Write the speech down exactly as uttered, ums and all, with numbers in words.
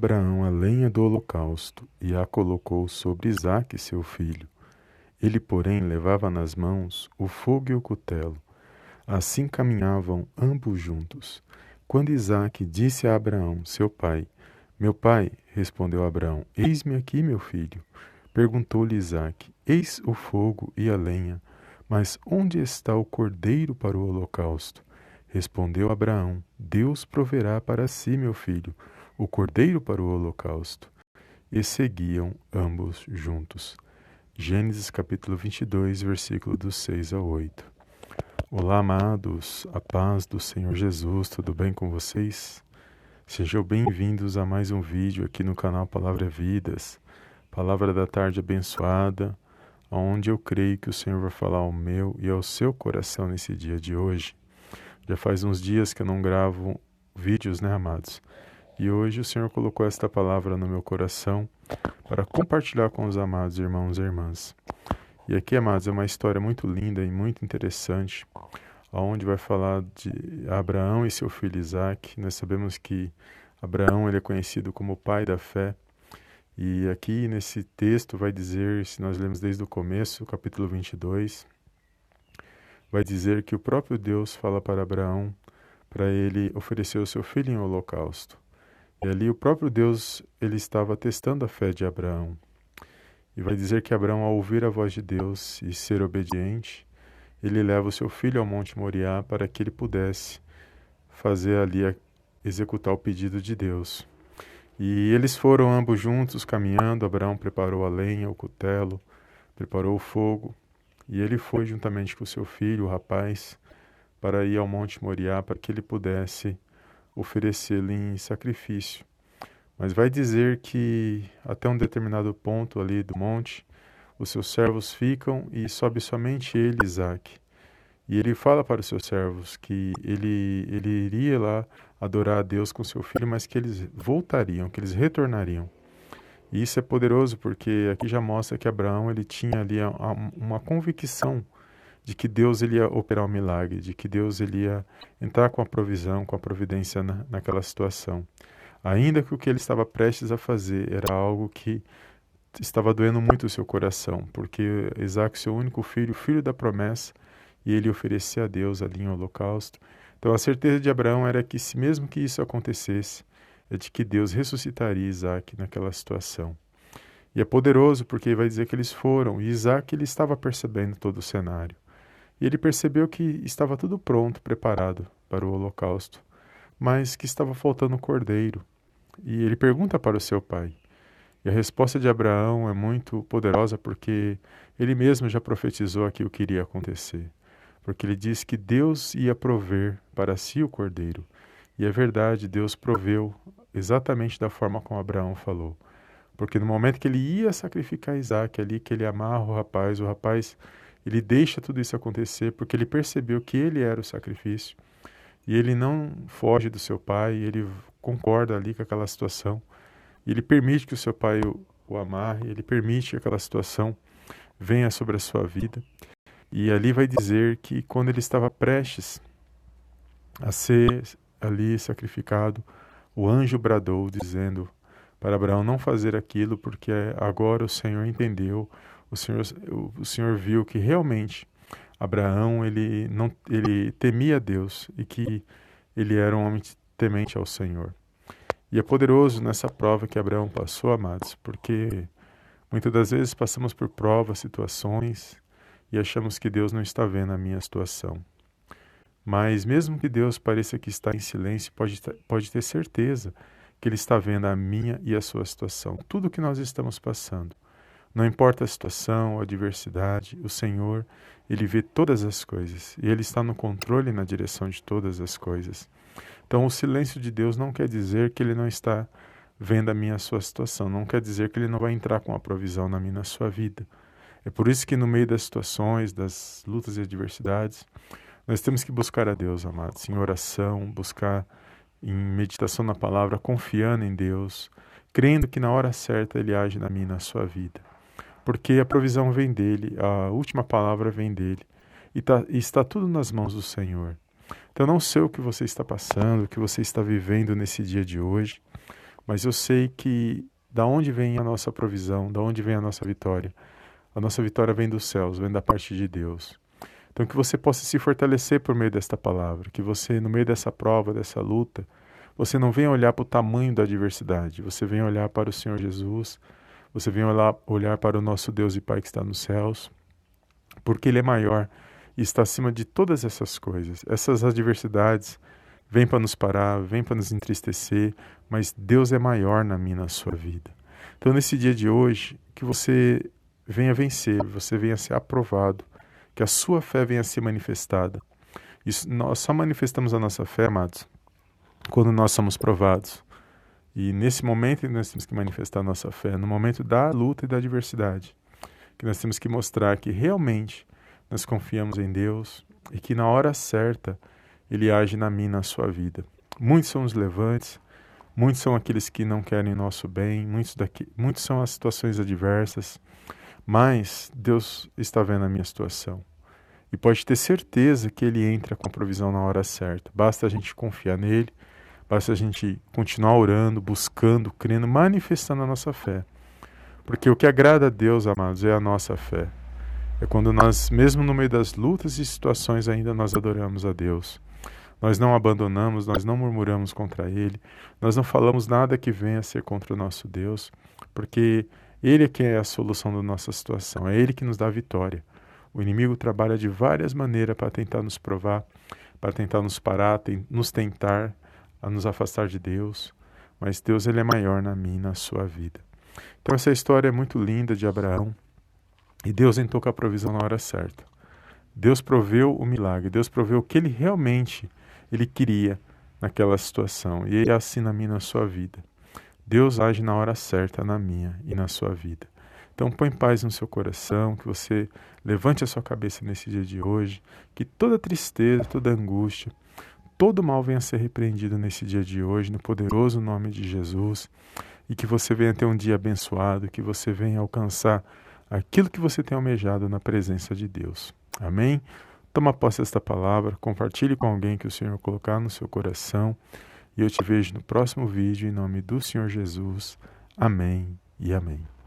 Abraão a lenha do holocausto e a colocou sobre Isaac, seu filho. Ele, porém, levava nas mãos o fogo e o cutelo. Assim caminhavam ambos juntos. Quando Isaac disse a Abraão, seu pai, Meu pai, respondeu Abraão, eis-me aqui, meu filho. Perguntou-lhe Isaac, eis o fogo e a lenha, mas onde está o cordeiro para o holocausto? Respondeu Abraão, Deus proverá para si, meu filho, o cordeiro para o holocausto. E seguiam ambos juntos. Gênesis capítulo vinte e dois, versículo dos seis ao oito. Olá, amados, a paz do Senhor Jesus, tudo bem com vocês? Sejam bem-vindos a mais um vídeo aqui no canal Palavra Vidas, Palavra da Tarde Abençoada, onde eu creio que o Senhor vai falar ao meu e ao seu coração nesse dia de hoje. Já faz uns dias que eu não gravo vídeos, né, amados? E hoje o Senhor colocou esta palavra no meu coração para compartilhar com os amados irmãos e irmãs. E aqui, amados, é uma história muito linda e muito interessante, onde vai falar de Abraão e seu filho Isaac. Nós sabemos que Abraão ele é conhecido como o pai da fé. E aqui nesse texto vai dizer, se nós lemos desde o começo, capítulo vinte e dois... vai dizer que o próprio Deus fala para Abraão, para ele oferecer o seu filho em holocausto. E ali o próprio Deus, ele estava testando a fé de Abraão. E vai dizer que Abraão, ao ouvir a voz de Deus e ser obediente, ele leva o seu filho ao Monte Moriá para que ele pudesse fazer ali, executar o pedido de Deus. E eles foram ambos juntos caminhando, Abraão preparou a lenha, o cutelo, preparou o fogo, e ele foi juntamente com seu filho, o rapaz, para ir ao Monte Moriá, para que ele pudesse oferecê-lo em sacrifício. Mas vai dizer que até um determinado ponto ali do monte, os seus servos ficam e sobe somente ele, Isaac. E ele fala para os seus servos que ele, ele iria lá adorar a Deus com seu filho, mas que eles voltariam, que eles retornariam. E isso é poderoso porque aqui já mostra que Abraão ele tinha ali uma convicção de que Deus ele ia operar um milagre, de que Deus ele ia entrar com a provisão, com a providência na, naquela situação. Ainda que o que ele estava prestes a fazer era algo que estava doendo muito o seu coração, porque Isaac, seu único filho, filho da promessa, e ele oferecia a Deus ali em holocausto. Então a certeza de Abraão era que se mesmo que isso acontecesse, é de que Deus ressuscitaria Isaac naquela situação. E é poderoso porque vai dizer que eles foram, e Isaac ele estava percebendo todo o cenário. E ele percebeu que estava tudo pronto, preparado para o holocausto, mas que estava faltando o cordeiro. E ele pergunta para o seu pai. E a resposta de Abraão é muito poderosa porque ele mesmo já profetizou aqui o que iria acontecer. Porque ele diz que Deus ia prover para si o cordeiro. E é verdade, Deus proveu exatamente da forma como Abraão falou. Porque no momento que ele ia sacrificar Isaac ali, que ele amarra o rapaz, o rapaz, ele deixa tudo isso acontecer porque ele percebeu que ele era o sacrifício. E ele não foge do seu pai, ele concorda ali com aquela situação. Ele permite que o seu pai o, o amarre, ele permite que aquela situação venha sobre a sua vida. E ali vai dizer que quando ele estava prestes a ser ali sacrificado, o anjo bradou, dizendo para Abraão não fazer aquilo, porque agora o Senhor entendeu, o Senhor, o Senhor viu que realmente Abraão ele não, ele temia Deus e que ele era um homem temente ao Senhor. E é poderoso nessa prova que Abraão passou, amados, porque muitas das vezes passamos por provas, situações, e achamos que Deus não está vendo a minha situação. Mas mesmo que Deus pareça que está em silêncio, pode, pode ter certeza que Ele está vendo a minha e a sua situação. Tudo o que nós estamos passando, não importa a situação, a adversidade, o Senhor, Ele vê todas as coisas. E Ele está no controle e na direção de todas as coisas. Então o silêncio de Deus não quer dizer que Ele não está vendo a minha e a sua situação. Não quer dizer que Ele não vai entrar com a provisão na minha e na sua vida. É por isso que no meio das situações, das lutas e adversidades, nós temos que buscar a Deus, amados, em oração, buscar em meditação na palavra, confiando em Deus, crendo que na hora certa Ele age na minha e na sua vida. Porque a provisão vem dEle, a última palavra vem dEle, e, tá, e está tudo nas mãos do Senhor. Então não sei o que você está passando, o que você está vivendo nesse dia de hoje, Mas eu sei que da onde vem a nossa provisão, da onde vem a nossa vitória. A nossa vitória vem dos céus, vem da parte de Deus. Então que você possa se fortalecer por meio desta palavra, que você, no meio dessa prova, dessa luta, você não venha olhar para o tamanho da adversidade, você venha olhar para o Senhor Jesus, você venha olhar para o nosso Deus e Pai que está nos céus, porque Ele é maior e está acima de todas essas coisas. Essas adversidades vêm para nos parar, vêm para nos entristecer, mas Deus é maior na minha e na sua vida. Então nesse dia de hoje, que você venha vencer, você venha ser aprovado, que a sua fé venha a ser manifestada. Isso, nós só manifestamos a nossa fé, amados, quando nós somos provados. E nesse momento nós temos que manifestar a nossa fé, no momento da luta e da adversidade, que nós temos que mostrar que realmente nós confiamos em Deus e que na hora certa Ele age na minha e na sua vida. Muitos são os levantes, muitos são aqueles que não querem o nosso bem, muitos, daqui, muitos são as situações adversas, mas Deus está vendo a minha situação. E pode ter certeza que Ele entra com a provisão na hora certa. Basta a gente confiar nele, basta a gente continuar orando, buscando, crendo, manifestando a nossa fé. Porque o que agrada a Deus, amados, é a nossa fé. É quando nós, mesmo no meio das lutas e situações, ainda nós adoramos a Deus. Nós não abandonamos, nós não murmuramos contra Ele, nós não falamos nada que venha a ser contra o nosso Deus, porque Ele é que é a solução da nossa situação, é Ele que nos dá a vitória. O inimigo trabalha de várias maneiras para tentar nos provar, para tentar nos parar, tem, nos tentar a nos afastar de Deus. Mas Deus, Ele é maior na minha e na sua vida. Então essa história é muito linda de Abraão. E Deus entrou com a provisão na hora certa. Deus proveu o milagre, Deus proveu o que Ele realmente ele queria naquela situação. E Ele é assim na minha e na sua vida. Deus age na hora certa na minha e na sua vida. Então põe paz no seu coração, que você levante a sua cabeça nesse dia de hoje, que toda tristeza, toda angústia, todo mal venha a ser repreendido nesse dia de hoje, no poderoso nome de Jesus, e que você venha ter um dia abençoado, que você venha alcançar aquilo que você tem almejado na presença de Deus. Amém? Toma posse desta palavra, compartilhe com alguém que o Senhor colocar no seu coração, e eu te vejo no próximo vídeo, em nome do Senhor Jesus. Amém e amém.